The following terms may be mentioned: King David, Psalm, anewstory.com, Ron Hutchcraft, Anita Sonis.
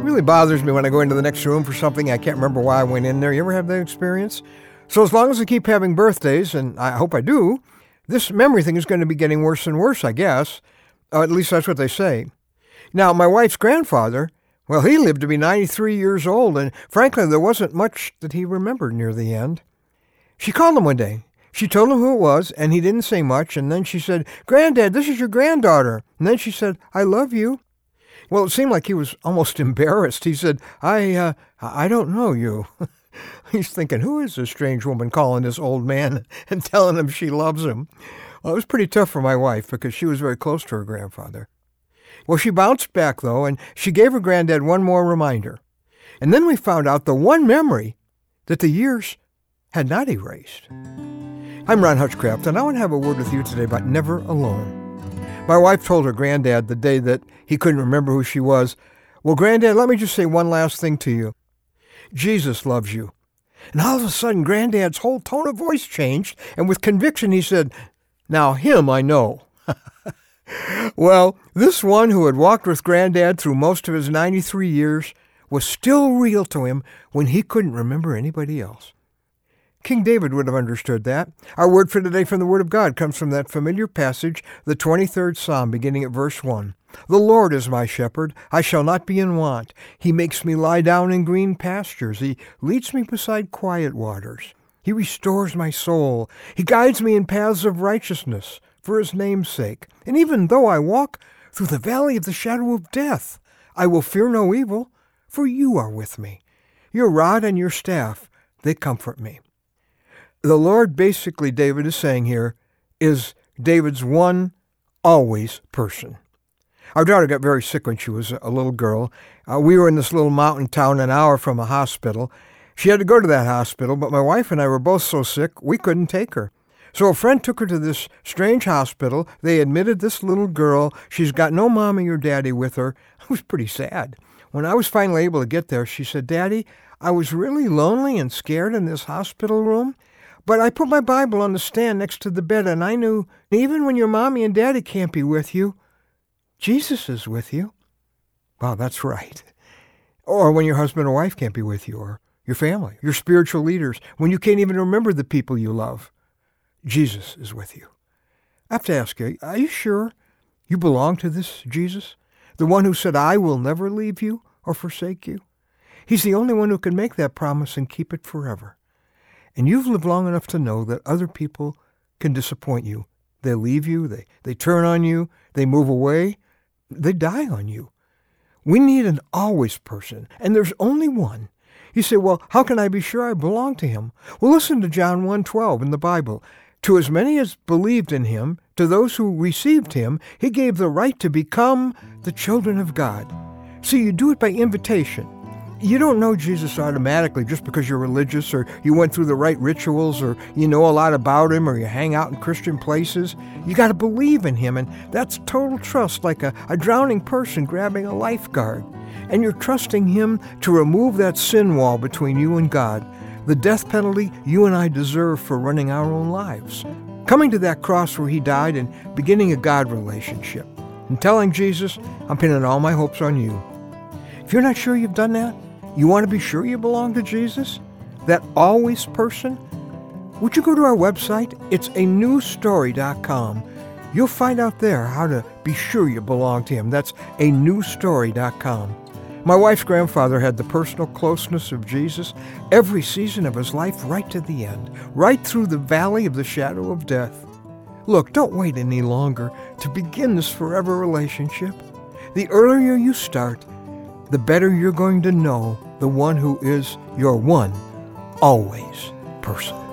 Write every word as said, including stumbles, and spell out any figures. It really bothers me when I go into the next room for something. I can't remember why I went in there. You ever have that experience? So as long as I keep having birthdays, and I hope I do, this memory thing is going to be getting worse and worse, I guess. Uh, at least that's what they say. Now, my wife's grandfather, well, he lived to be ninety-three years old, and frankly, there wasn't much that he remembered near the end. She called him one day. She told him who it was, and he didn't say much, and then she said, "Granddad, this is your granddaughter." And then she said, "I love you." Well, it seemed like he was almost embarrassed. He said, I, uh, I don't know you. He's thinking, who is this strange woman calling this old man and telling him she loves him? Well, it was pretty tough for my wife because she was very close to her grandfather. Well, she bounced back, though, and she gave her granddad one more reminder. And then we found out the one memory that the years had not erased. I'm Ron Hutchcraft, and I want to have a word with you today about Never Alone. My wife told her granddad the day that he couldn't remember who she was, "Well, Granddad, let me just say one last thing to you. Jesus loves you." And all of a sudden, Granddad's whole tone of voice changed, and with conviction he said, "Now him I know." Well, this one who had walked with Granddad through most of his ninety-three years was still real to him when he couldn't remember anybody else. King David would have understood that. Our word for today from the Word of God comes from that familiar passage, the twenty-third Psalm, beginning at verse one. "The Lord is my shepherd, I shall not be in want. He makes me lie down in green pastures. He leads me beside quiet waters. He restores my soul. He guides me in paths of righteousness for his name's sake. And even though I walk through the valley of the shadow of death, I will fear no evil, for you are with me. Your rod and your staff, they comfort me." The Lord, basically, David is saying here, is David's one always person. Our daughter got very sick when she was a little girl. Uh, we were in this little mountain town an hour from a hospital. She had to go to that hospital, but my wife and I were both so sick, we couldn't take her. So a friend took her to this strange hospital. They admitted this little girl. She's got no mommy or daddy with her. It was pretty sad. When I was finally able to get there, she said, "Daddy, I was really lonely and scared in this hospital room. But I put my Bible on the stand next to the bed, and I knew even when your mommy and daddy can't be with you, Jesus is with you." Wow, that's right. Or when your husband or wife can't be with you, or your family, your spiritual leaders, when you can't even remember the people you love, Jesus is with you. I have to ask you, are you sure you belong to this Jesus? The one who said, "I will never leave you or forsake you"? He's the only one who can make that promise and keep it forever. And you've lived long enough to know that other people can disappoint you. They leave you, they, they turn on you, they move away, they die on you. We need an always person, and there's only one. You say, "Well, how can I be sure I belong to him?" Well, listen to John one twelve in the Bible. "To as many as believed in him, to those who received him, he gave the right to become the children of God." So you do it by invitation. You don't know Jesus automatically just because you're religious or you went through the right rituals or you know a lot about him or you hang out in Christian places. You got to believe in him, and that's total trust, like a, a drowning person grabbing a lifeguard. And you're trusting him to remove that sin wall between you and God, the death penalty you and I deserve for running our own lives. Coming to that cross where he died and beginning a God relationship and telling Jesus, "I'm pinning all my hopes on you." If you're not sure you've done that, you want to be sure you belong to Jesus, that always person? Would you go to our website? It's a new story dot com. You'll find out there how to be sure you belong to him. That's a new story dot com. My wife's grandfather had the personal closeness of Jesus every season of his life right to the end, right through the valley of the shadow of death. Look, don't wait any longer to begin this forever relationship. The earlier you start, the better you're going to know the one who is your one always person.